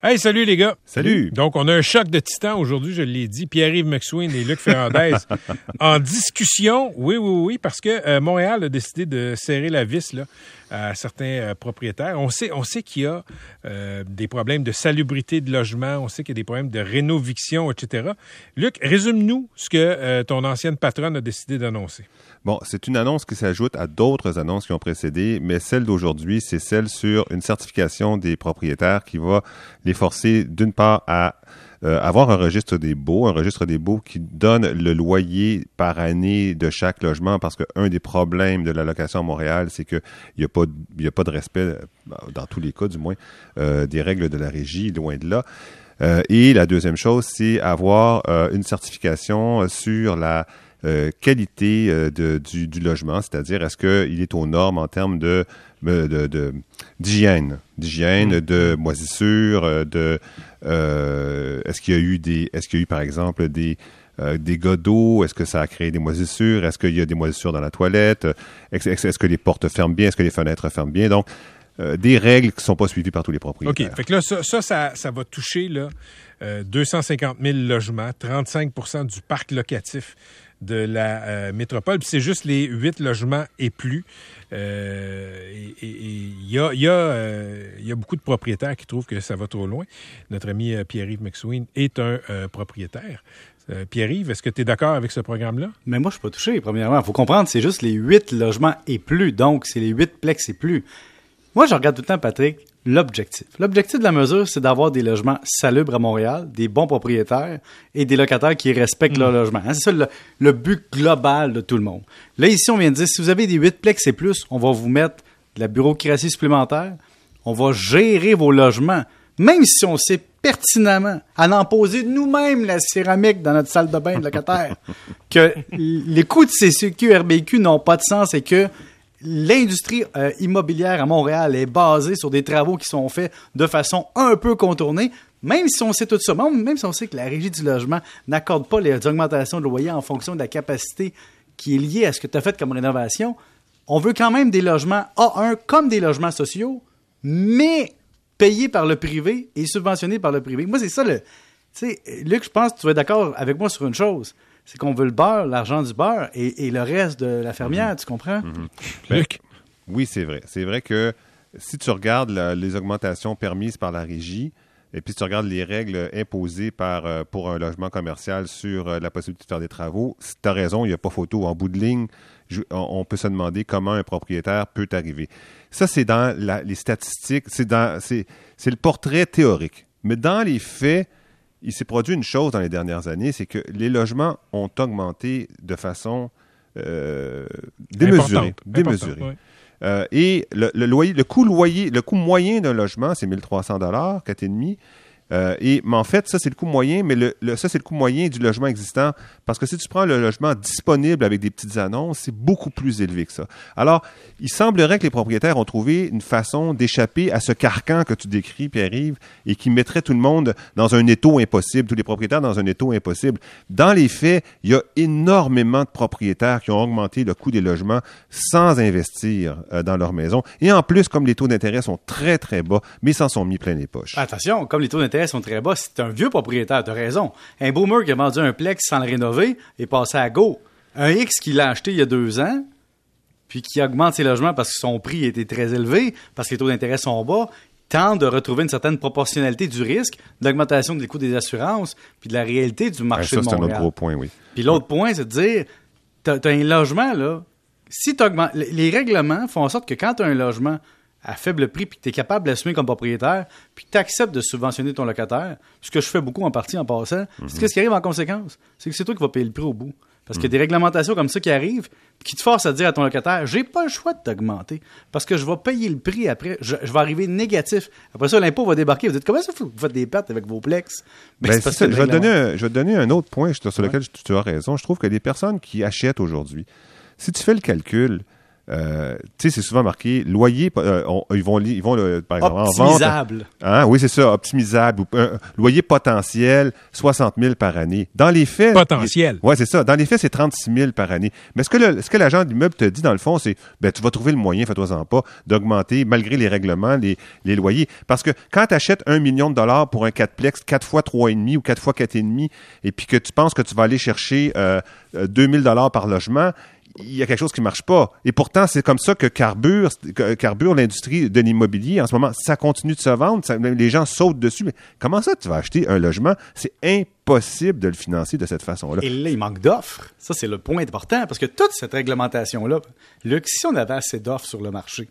Hey, salut les gars! Salut! Donc, on a un choc de titans aujourd'hui, je l'ai dit. Pierre-Yves McSween et Luc Ferrandez en discussion. Oui, parce que Montréal a décidé de serrer la vis là, à certains propriétaires. On sait qu'il y a des problèmes de salubrité de logement, on sait qu'il y a des problèmes de rénoviction, etc. Luc, résume-nous ce que ton ancienne patronne a décidé d'annoncer. Bon, c'est une annonce qui s'ajoute à d'autres annonces qui ont précédé, mais celle d'aujourd'hui, c'est celle sur une certification des propriétaires qui va les forcer, d'une part, à avoir un registre des baux qui donne le loyer par année de chaque logement, parce qu'un des problèmes de la location à Montréal, c'est qu'il n'y a pas de respect, dans tous les cas du moins, des règles de la régie, loin de là. Et la deuxième chose, c'est avoir une certification sur la qualité du logement, c'est-à-dire est-ce qu'il est aux normes en termes d'hygiène, de moisissure, est-ce qu'il y a eu par exemple des gots d'eau, est-ce que ça a créé des moisissures, est-ce qu'il y a des moisissures dans la toilette, est-ce que les portes ferment bien, est-ce que les fenêtres ferment bien, donc des règles qui ne sont pas suivies par tous les propriétaires. OK. Fait que là, ça va toucher là, 250 000 logements, 35 % du parc locatif de la métropole. Puis c'est juste les 8 logements et plus. Il y a beaucoup de propriétaires qui trouvent que ça va trop loin. Notre ami Pierre-Yves McSween est un propriétaire. Pierre-Yves, est-ce que tu es d'accord avec ce programme-là? Mais moi, je ne suis pas touché, premièrement. Il faut comprendre, c'est juste les 8 logements et plus. Donc, c'est les 8 plex et plus. Moi, je regarde tout le temps, Patrick, l'objectif. L'objectif de la mesure, c'est d'avoir des logements salubres à Montréal, des bons propriétaires et des locataires qui respectent leur logement. Hein, c'est ça le but global de tout le monde. Là, ici, on vient de dire, si vous avez des 8 plex et plus, on va vous mettre de la bureaucratie supplémentaire, on va gérer vos logements, même si on sait pertinemment à n'emposer nous-mêmes la céramique dans notre salle de bain de locataire, que les coûts de CCQ, RBQ n'ont pas de sens et que l'industrie immobilière à Montréal est basée sur des travaux qui sont faits de façon un peu contournée, même si on sait tout ça, même si on sait que la régie du logement n'accorde pas les augmentations de loyer en fonction de la capacité qui est liée à ce que tu as fait comme rénovation. On veut quand même des logements A1 comme des logements sociaux, mais payés par le privé et subventionnés par le privé. Moi, c'est ça le... Tu sais, Luc, je pense que tu vas être d'accord avec moi sur une chose. C'est qu'on veut le beurre, l'argent du beurre et le reste de la fermière, tu comprends? Mm-hmm. Luc? Oui, c'est vrai. C'est vrai que si tu regardes les augmentations permises par la régie et puis si tu regardes les règles imposées pour un logement commercial sur la possibilité de faire des travaux, si tu as raison, il n'y a pas photo. En bout de ligne, on peut se demander comment un propriétaire peut arriver. Ça, c'est dans les statistiques, c'est le portrait théorique. Mais dans les faits, il s'est produit une chose dans les dernières années, c'est que les logements ont augmenté de façon démesurée. Oui. Et le coût moyen d'un logement, c'est 1300 $, 4,5. Mais en fait, ça, c'est le coût moyen, mais ça, c'est le coût moyen du logement existant. Parce que si tu prends le logement disponible avec des petites annonces, c'est beaucoup plus élevé que ça. Alors, il semblerait que les propriétaires ont trouvé une façon d'échapper à ce carcan que tu décris, Pierre-Yves, et qui mettrait tout le monde dans un étau impossible, tous les propriétaires dans un étau impossible. Dans les faits, il y a énormément de propriétaires qui ont augmenté le coût des logements sans investir dans leur maison. Et en plus, comme les taux d'intérêt sont très, très bas, mais ils s'en sont mis plein les poches. Attention, comme les taux d'intérêt sont très bas, c'est un vieux propriétaire, t'as raison. Un boomer qui a vendu un plex sans le rénover est passé à go. Un X qui l'a acheté il y a 2 ans, puis qui augmente ses logements parce que son prix était très élevé, parce que les taux d'intérêt sont bas, tente de retrouver une certaine proportionnalité du risque, d'augmentation des coûts des assurances, puis de la réalité du marché de Montréal. Ça, c'est un autre gros point, oui. Puis l'autre point, c'est de dire, t'as un logement, là, si t'augmentes... Les règlements font en sorte que quand t'as un logement à faible prix, puis que tu es capable de l'assumer comme propriétaire, puis que tu acceptes de subventionner ton locataire, ce que je fais beaucoup en partie en passant, c'est que ce qui arrive en conséquence, c'est que c'est toi qui vas payer le prix au bout. Parce qu'il y a des réglementations comme ça qui arrivent, qui te forcent à dire à ton locataire, j'ai pas le choix de t'augmenter, parce que je vais payer le prix après, je vais arriver négatif. Après ça, l'impôt va débarquer, vous dites, comment ça vous faites des pertes avec vos plex? Je vais te donner un autre point sur lequel tu as raison. Je trouve que les personnes qui achètent aujourd'hui, si tu fais le calcul, Tu sais, c'est souvent marqué loyer, ils vont par exemple optimisable. En vente. Hein? Oui, c'est ça, optimisable. Loyer potentiel, 60 000 par année. Dans les faits. Potentiel. Oui, c'est ça. Dans les faits, c'est 36 000 par année. Mais ce que l'agent de l'immeuble te dit, dans le fond, c'est, ben, tu vas trouver le moyen, fais-toi-en pas, d'augmenter, malgré les règlements, les loyers. Parce que quand tu achètes $1 million pour un 4-plex, 4 x 3,5 ou 4 x 4,5, et puis que tu penses que tu vas aller chercher $2 000 par logement, il y a quelque chose qui ne marche pas. Et pourtant, c'est comme ça que carbure l'industrie de l'immobilier. En ce moment, ça continue de se vendre. Les gens sautent dessus. Mais comment ça, tu vas acheter un logement? C'est impossible de le financer de cette façon-là. Et là, il manque d'offres. Ça, c'est le point important. Parce que toute cette réglementation-là, Luc, si on avait assez d'offres sur le marché,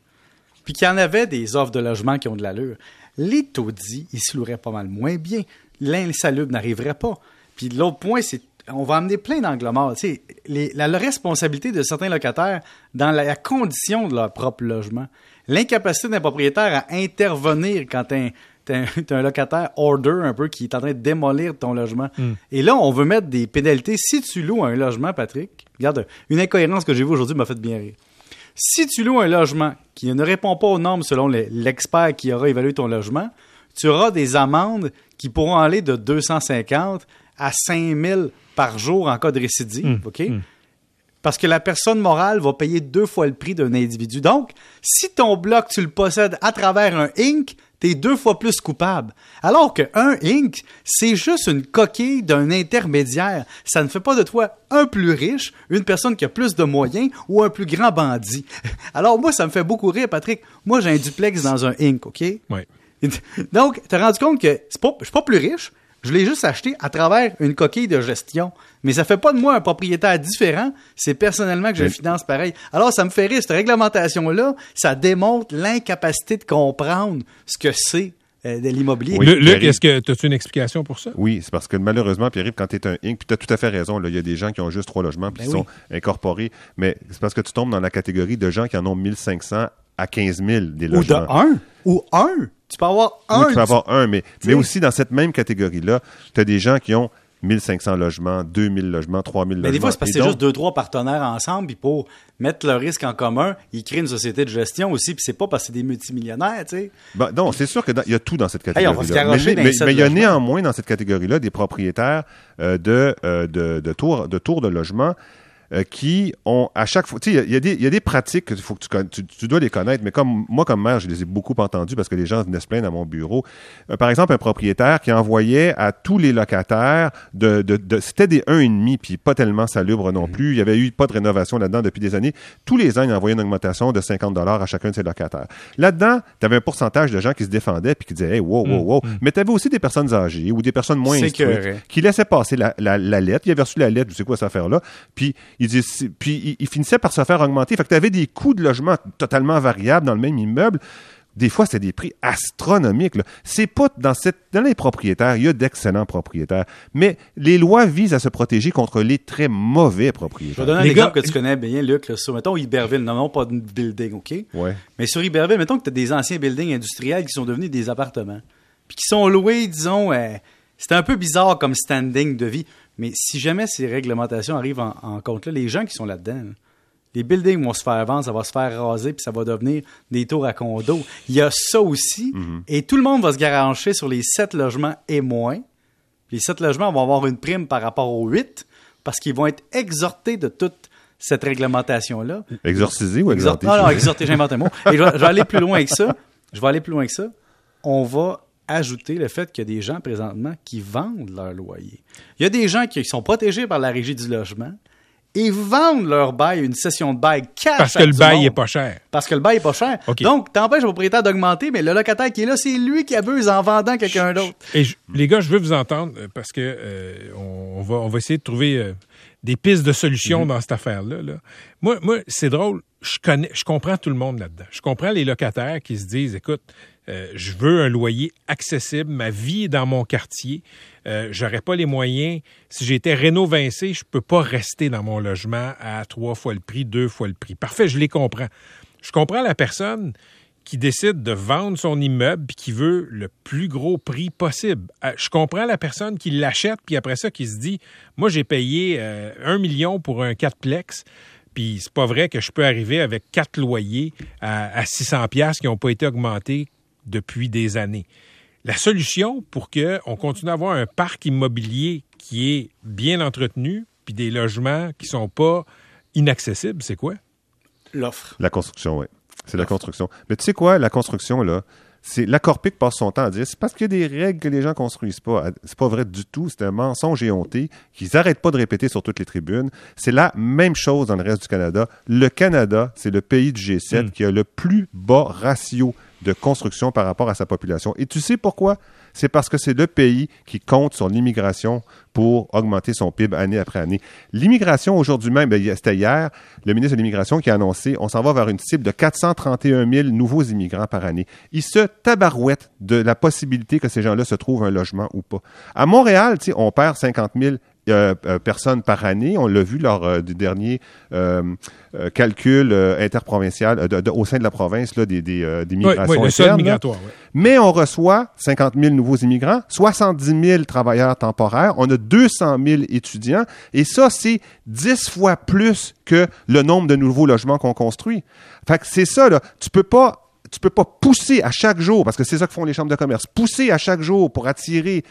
puis qu'il y en avait des offres de logement qui ont de l'allure, les taudis, ils se loueraient pas mal moins bien. L'insalubre n'arriverait pas. Puis l'autre point, c'est on va amener plein d'angles morts. Tu sais, la responsabilité de certains locataires dans la condition de leur propre logement. L'incapacité d'un propriétaire à intervenir quand t'as un locataire hoarder un peu qui est en train de démolir ton logement. Mm. Et là, on veut mettre des pénalités. Si tu loues un logement, Patrick, regarde, une incohérence que j'ai vue aujourd'hui m'a fait bien rire. Si tu loues un logement qui ne répond pas aux normes selon l'expert qui aura évalué ton logement, tu auras des amendes qui pourront aller de 250 à 5000 par jour en cas de récidive, OK? Mmh. Parce que la personne morale va payer 2 fois le prix d'un individu. Donc, si ton bloc, tu le possèdes à travers un Inc., t'es 2 fois plus coupable. Alors qu'un Inc., c'est juste une coquille d'un intermédiaire. Ça ne fait pas de toi un plus riche, une personne qui a plus de moyens ou un plus grand bandit. Alors moi, ça me fait beaucoup rire, Patrick. Moi, j'ai un duplex dans un Inc., OK? Oui. Donc, t'as rendu compte que je suis pas plus riche, je l'ai juste acheté à travers une coquille de gestion. Mais ça ne fait pas de moi un propriétaire différent. C'est personnellement que je finance pareil. Alors, ça me fait rire. Cette réglementation-là, ça démontre l'incapacité de comprendre ce que c'est de l'immobilier. Oui, Luc, est-ce que tu as une explication pour ça? Oui, c'est parce que malheureusement, Pierre-Yves, quand tu es un Inc., puis tu as tout à fait raison, il y a des gens qui ont juste 3 logements puis sont incorporés. Mais c'est parce que tu tombes dans la catégorie de gens qui en ont 1500 à 15 000 des logements. Ou un. Tu peux avoir un. Oui, tu peux avoir un, mais aussi dans cette même catégorie-là, tu as des gens qui ont 1500 logements, 2000 logements, 3000 logements. Mais des fois, c'est parce que c'est juste 2-3 partenaires ensemble, puis pour mettre le risque en commun, ils créent une société de gestion aussi, puis c'est pas parce que c'est des multimillionnaires, tu sais. Ben, non, c'est sûr qu'il y a tout dans cette catégorie-là. Hey, mais il y a néanmoins dans cette catégorie-là des propriétaires de tours de logement qui ont à chaque fois... Tu sais, il y a des pratiques que faut que tu dois les connaître, mais comme maire, je les ai beaucoup entendues parce que les gens venaient se plaindre à mon bureau. Par exemple, un propriétaire qui envoyait à tous les locataires c'était des 1,5, puis pas tellement salubre non plus. Il y avait eu pas de rénovation là-dedans depuis des années. Tous les ans, il envoyait une augmentation de $50 à chacun de ses locataires. Là-dedans, tu avais un pourcentage de gens qui se défendaient puis qui disaient « Hey, wow. » Mais tu avais aussi des personnes âgées ou des personnes moins instruites qui laissaient passer la lettre. Il avait reçu la lettre, je sais quoi, cette affaire-là. Puis il finissait par se faire augmenter. Fait que tu avais des coûts de logement totalement variables dans le même immeuble. Des fois, c'est des prix astronomiques. Là. C'est pas dans les propriétaires, il y a d'excellents propriétaires. Mais les lois visent à se protéger contre les très mauvais propriétaires. Je vais donner un exemple que tu connais bien, Luc. Là, sur, mettons, Iberville, non pas de building, OK? Ouais. Mais sur Iberville, mettons que tu as des anciens buildings industriels qui sont devenus des appartements. Puis qui sont loués, disons, c'était un peu bizarre comme standing de vie. Mais si jamais ces réglementations arrivent en compte, là, les gens qui sont là-dedans, là, les buildings vont se faire vendre, ça va se faire raser, puis ça va devenir des tours à condos. Il y a ça aussi, et tout le monde va se garancher sur les 7 logements et moins. Les 7 logements vont avoir une prime par rapport aux 8, parce qu'ils vont être exhortés de toute cette réglementation-là. Exorcisés ou exhortés? Non, exhortés, j'invente un mot. Et je vais aller plus loin avec ça. On va ajouter le fait qu'il y a des gens présentement qui vendent leur loyer. Il y a des gens qui sont protégés par la régie du logement et vendent leur bail, une session de bail cash. Parce que le bail n'est pas cher. Okay. Donc, t'empêches le propriétaire d'augmenter, mais le locataire qui est là, c'est lui qui abuse en vendant quelqu'un d'autre. Et les gars, je veux vous entendre parce que on va essayer de trouver des pistes de solutions dans cette affaire-là. Là. Moi, c'est drôle. Je comprends tout le monde là-dedans. Je comprends les locataires qui se disent, écoute, je veux un loyer accessible, ma vie est dans mon quartier, j'aurais pas les moyens, si j'étais rénovincé, je peux pas rester dans mon logement à 3 fois le prix, 2 fois le prix. Parfait, je les comprends. Je comprends la personne qui décide de vendre son immeuble puis qui veut le plus gros prix possible. Je comprends la personne qui l'achète puis après ça qui se dit, moi j'ai payé 1 million pour un 4-plex, Puis c'est pas vrai que je peux arriver avec 4 loyers à 600$ qui n'ont pas été augmentés depuis des années. La solution pour qu'on continue à avoir un parc immobilier qui est bien entretenu puis des logements qui ne sont pas inaccessibles, c'est quoi? L'offre. La construction, oui. C'est la construction. Mais tu sais quoi, la construction, là, c'est la Corpic passe son temps à dire c'est parce qu'il y a des règles que les gens ne construisent pas. C'est pas vrai du tout. C'est un mensonge et honté qu'ils n'arrêtent pas de répéter sur toutes les tribunes. C'est la même chose dans le reste du Canada. Le Canada, c'est le pays du G7 qui a le plus bas ratio de construction par rapport à sa population. Et tu sais pourquoi? C'est parce que c'est le pays qui compte sur l'immigration pour augmenter son PIB année après année. L'immigration, aujourd'hui même, c'était hier, le ministre de l'Immigration qui a annoncé on s'en va vers une cible de 431 000 nouveaux immigrants par année. Ils se tabarouettent de la possibilité que ces gens-là se trouvent un logement ou pas. À Montréal, on perd 50 000 personnes par année. On l'a vu lors du dernier calcul interprovincial au sein de la province là, des migrations internes. Migratoire, oui. Mais on reçoit 50 000 nouveaux immigrants, 70 000 travailleurs temporaires. On a 200 000 étudiants. Et ça, c'est 10 fois plus que le nombre de nouveaux logements qu'on construit. Fait que c'est ça, là. Tu peux pas pousser à chaque jour, parce que c'est ça que font les chambres de commerce, pousser à chaque jour pour attirer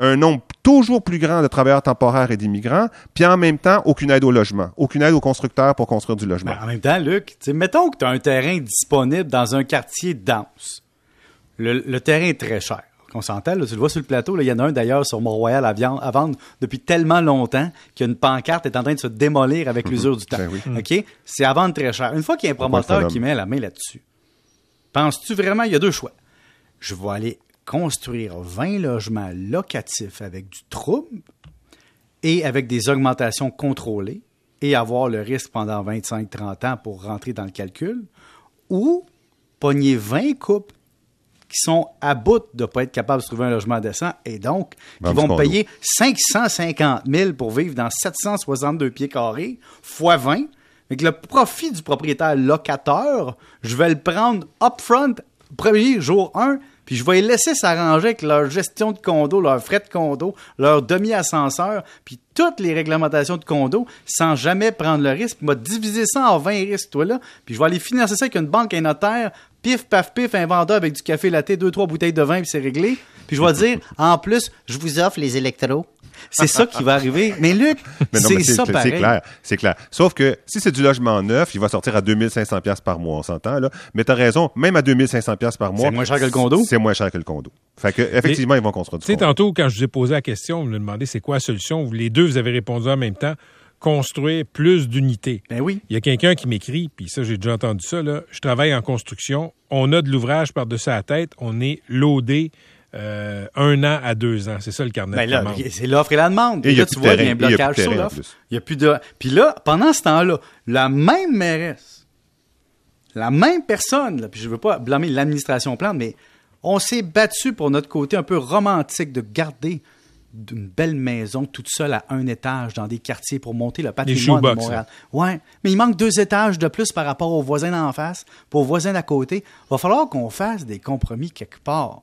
un nombre toujours plus grand de travailleurs temporaires et d'immigrants, puis en même temps, aucune aide au logement, aucune aide aux constructeurs pour construire du logement. Ben en même temps, Luc, mettons que tu as un terrain disponible dans un quartier dense. Le terrain est très cher. On s'entend, là, tu le vois sur le plateau, il y en a un d'ailleurs sur Mont-Royal à vendre depuis tellement longtemps qu'une pancarte est en train de se démolir avec l'usure du temps. Ben oui. OK? C'est à vendre très cher. Une fois qu'il y a un promoteur qui met la main là-dessus, penses-tu vraiment, il y a deux choix. Je vais aller construire 20 logements locatifs avec du trouble et avec des augmentations contrôlées et avoir le risque pendant 25-30 ans pour rentrer dans le calcul, ou pogner 20 couples qui sont à bout de ne pas être capables de trouver un logement décent et donc qui vont payer 550 000 pour vivre dans 762 pieds carrés fois 20. Mais que le profit du propriétaire locateur, je vais le prendre upfront, premier jour 1, puis je vais les laisser s'arranger avec leur gestion de condo, leurs frais de condo, leur demi-ascenseur, puis toutes les réglementations de condo sans jamais prendre le risque. M'a divisé ça en 20 risques, toi là, puis je vais aller financer ça avec une banque, un notaire, pif, paf, pif, un vendeur avec du café latte, 2-3 bouteilles de vin, puis c'est réglé. Puis je vais dire, en plus, je vous offre les électros. C'est ça qui va arriver. Mais Luc, c'est pareil. C'est clair. Sauf que si c'est du logement neuf, il va sortir à 2500 $ par mois, on s'entend, là. Mais t'as raison, même à 2500 $ par mois. C'est moins cher que le condo. C'est moins cher que le condo. Fait que, effectivement, ils vont construire du condo. Tu sais, tantôt, quand je vous ai posé la question, vous me demandez c'est quoi la solution. Les deux, vous avez répondu en même temps. Construire plus d'unités. Ben oui. Il y a quelqu'un qui m'écrit, puis ça, j'ai déjà entendu ça, là. Je travaille en construction. On a de l'ouvrage par-dessus la tête. On est loadé. 1 an à 2 ans. C'est ça le carnet de commandes. C'est l'offre et la demande. Et là, tu vois, il y a un blocage sur l'offre. Il n'y a plus de... Puis là, pendant ce temps-là, la même mairesse, la même personne, là, puis je ne veux pas blâmer l'administration plante, mais on s'est battu pour notre côté un peu romantique de garder d'une belle maison toute seule à un étage dans des quartiers pour monter le patrimoine de Montréal. Ouais, mais il manque 2 étages de plus par rapport aux voisins d'en face, pour aux voisins d'à côté. Il va falloir qu'on fasse des compromis quelque part.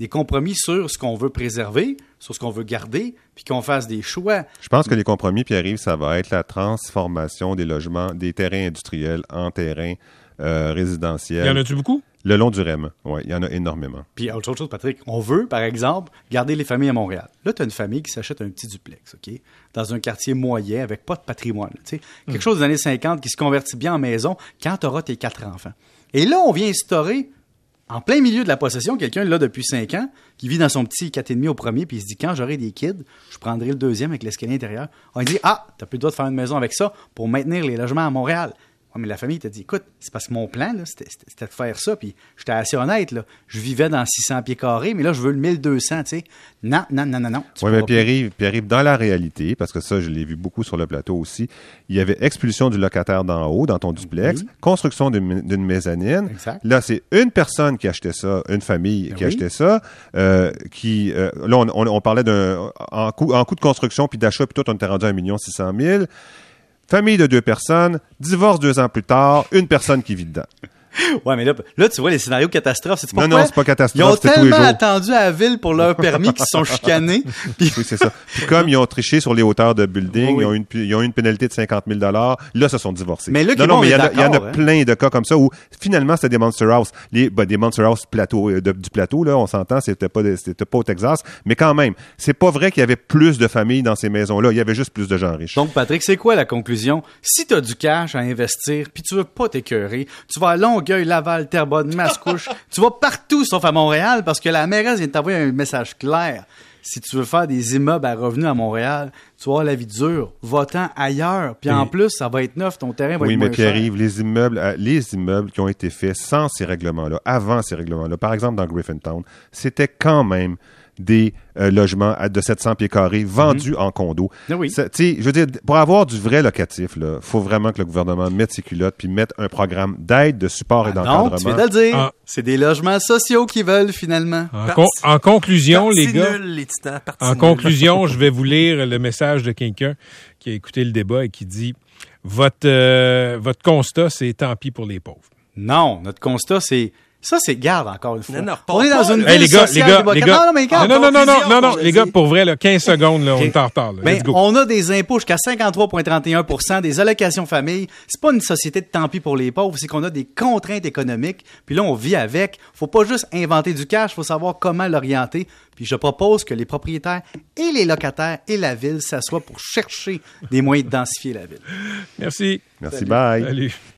Des compromis sur ce qu'on veut préserver, sur ce qu'on veut garder, puis qu'on fasse des choix. Je pense que les compromis, Pierre-Yves, ça va être la transformation des logements, des terrains industriels en terrains résidentiels. Il y en a-tu beaucoup? Le long du REM, oui, il y en a énormément. Puis autre chose, Patrick, on veut, par exemple, garder les familles à Montréal. Là, tu as une famille qui s'achète un petit duplex, OK, dans un quartier moyen avec pas de patrimoine. Tu sais, quelque chose des années 50 qui se convertit bien en maison quand tu auras tes 4 enfants. Et là, on vient instaurer... En plein milieu de la possession, quelqu'un là depuis 5 ans, qui vit dans son petit 4,5 au premier, puis il se dit, quand j'aurai des kids, je prendrai le deuxième avec l'escalier intérieur. On dit, t'as plus le droit de faire une maison avec ça pour maintenir les logements à Montréal. Ouais, mais la famille t'a dit, écoute, c'est parce que mon plan, là, c'était de faire ça, puis j'étais assez honnête, là. Je vivais dans 600 pieds carrés, mais là, je veux le 1200, tu sais. Non. Oui, mais Pierre-Yves, dans la réalité, parce que ça, je l'ai vu beaucoup sur le plateau aussi, il y avait expulsion du locataire d'en haut, dans ton duplex, construction d'une mezzanine. Exact. Là, c'est une personne qui achetait ça, une famille qui achetait ça, là, on parlait en coût de construction, puis d'achat, puis tout, on était rendu à 1 600 000 000. Famille de 2 personnes, divorce 2 ans plus tard, une personne qui vit dedans. Ouais, mais là, tu vois les scénarios catastrophes. C'est pourquoi? Non, c'est pas catastrophe. Ils ont tellement attendu à la ville pour leur permis qu'ils se sont chicanés. Puis... Oui, c'est ça. Puis comme ils ont triché sur les hauteurs de building, oui. ils ont eu une pénalité de 50 000 $. Là, ils se sont divorcés. Mais là, non, mais il y en a plein de cas comme ça où finalement, c'était des Monster House. Des Monster House du plateau, là, on s'entend, c'était pas au Texas. Mais quand même, c'est pas vrai qu'il y avait plus de familles dans ces maisons-là. Il y avait juste plus de gens riches. Donc, Patrick, c'est quoi la conclusion? Si tu as du cash à investir, puis tu veux pas t'écœurer, tu vas à Longueuil, Laval, Terrebonne, Mascouche, tu vas partout sauf à Montréal parce que la mairesse vient de t'envoyer un message clair. Si tu veux faire des immeubles à revenus à Montréal, tu vas avoir la vie dure, va-t'en ailleurs. Puis en plus, ça va être neuf, ton terrain va être moins cher. Oui, mais Pierre-Yves, les immeubles qui ont été faits sans ces règlements-là, avant ces règlements-là, par exemple dans Griffintown, c'était quand même des logements de 700 pieds carrés vendus en condo. Oui. Ça, je veux dire, pour avoir du vrai locatif, il faut vraiment que le gouvernement mette ses culottes puis mette un programme d'aide, de support et d'encadrement. Non, tu viens de le dire. C'est des logements sociaux qu'ils veulent, finalement. En conclusion, les gars, en conclusion, je vais vous lire le message de quelqu'un qui a écouté le débat et qui dit « Votre constat, c'est tant pis pour les pauvres. » Non, notre constat, c'est... Ça, c'est garde, encore une fois. Non, on est dans une ville sociale. Non, les gars, pour vrai, là, 15 secondes, là, on est en retard. Là. Let's go. On a des impôts jusqu'à 53,31 %, des allocations famille. C'est pas une société de tant pis pour les pauvres, c'est qu'on a des contraintes économiques. Puis là, on vit avec. Faut pas juste inventer du cash, faut savoir comment l'orienter. Puis je propose que les propriétaires et les locataires et la ville s'assoient pour chercher des moyens de densifier la ville. Merci. Merci, bye. Salut.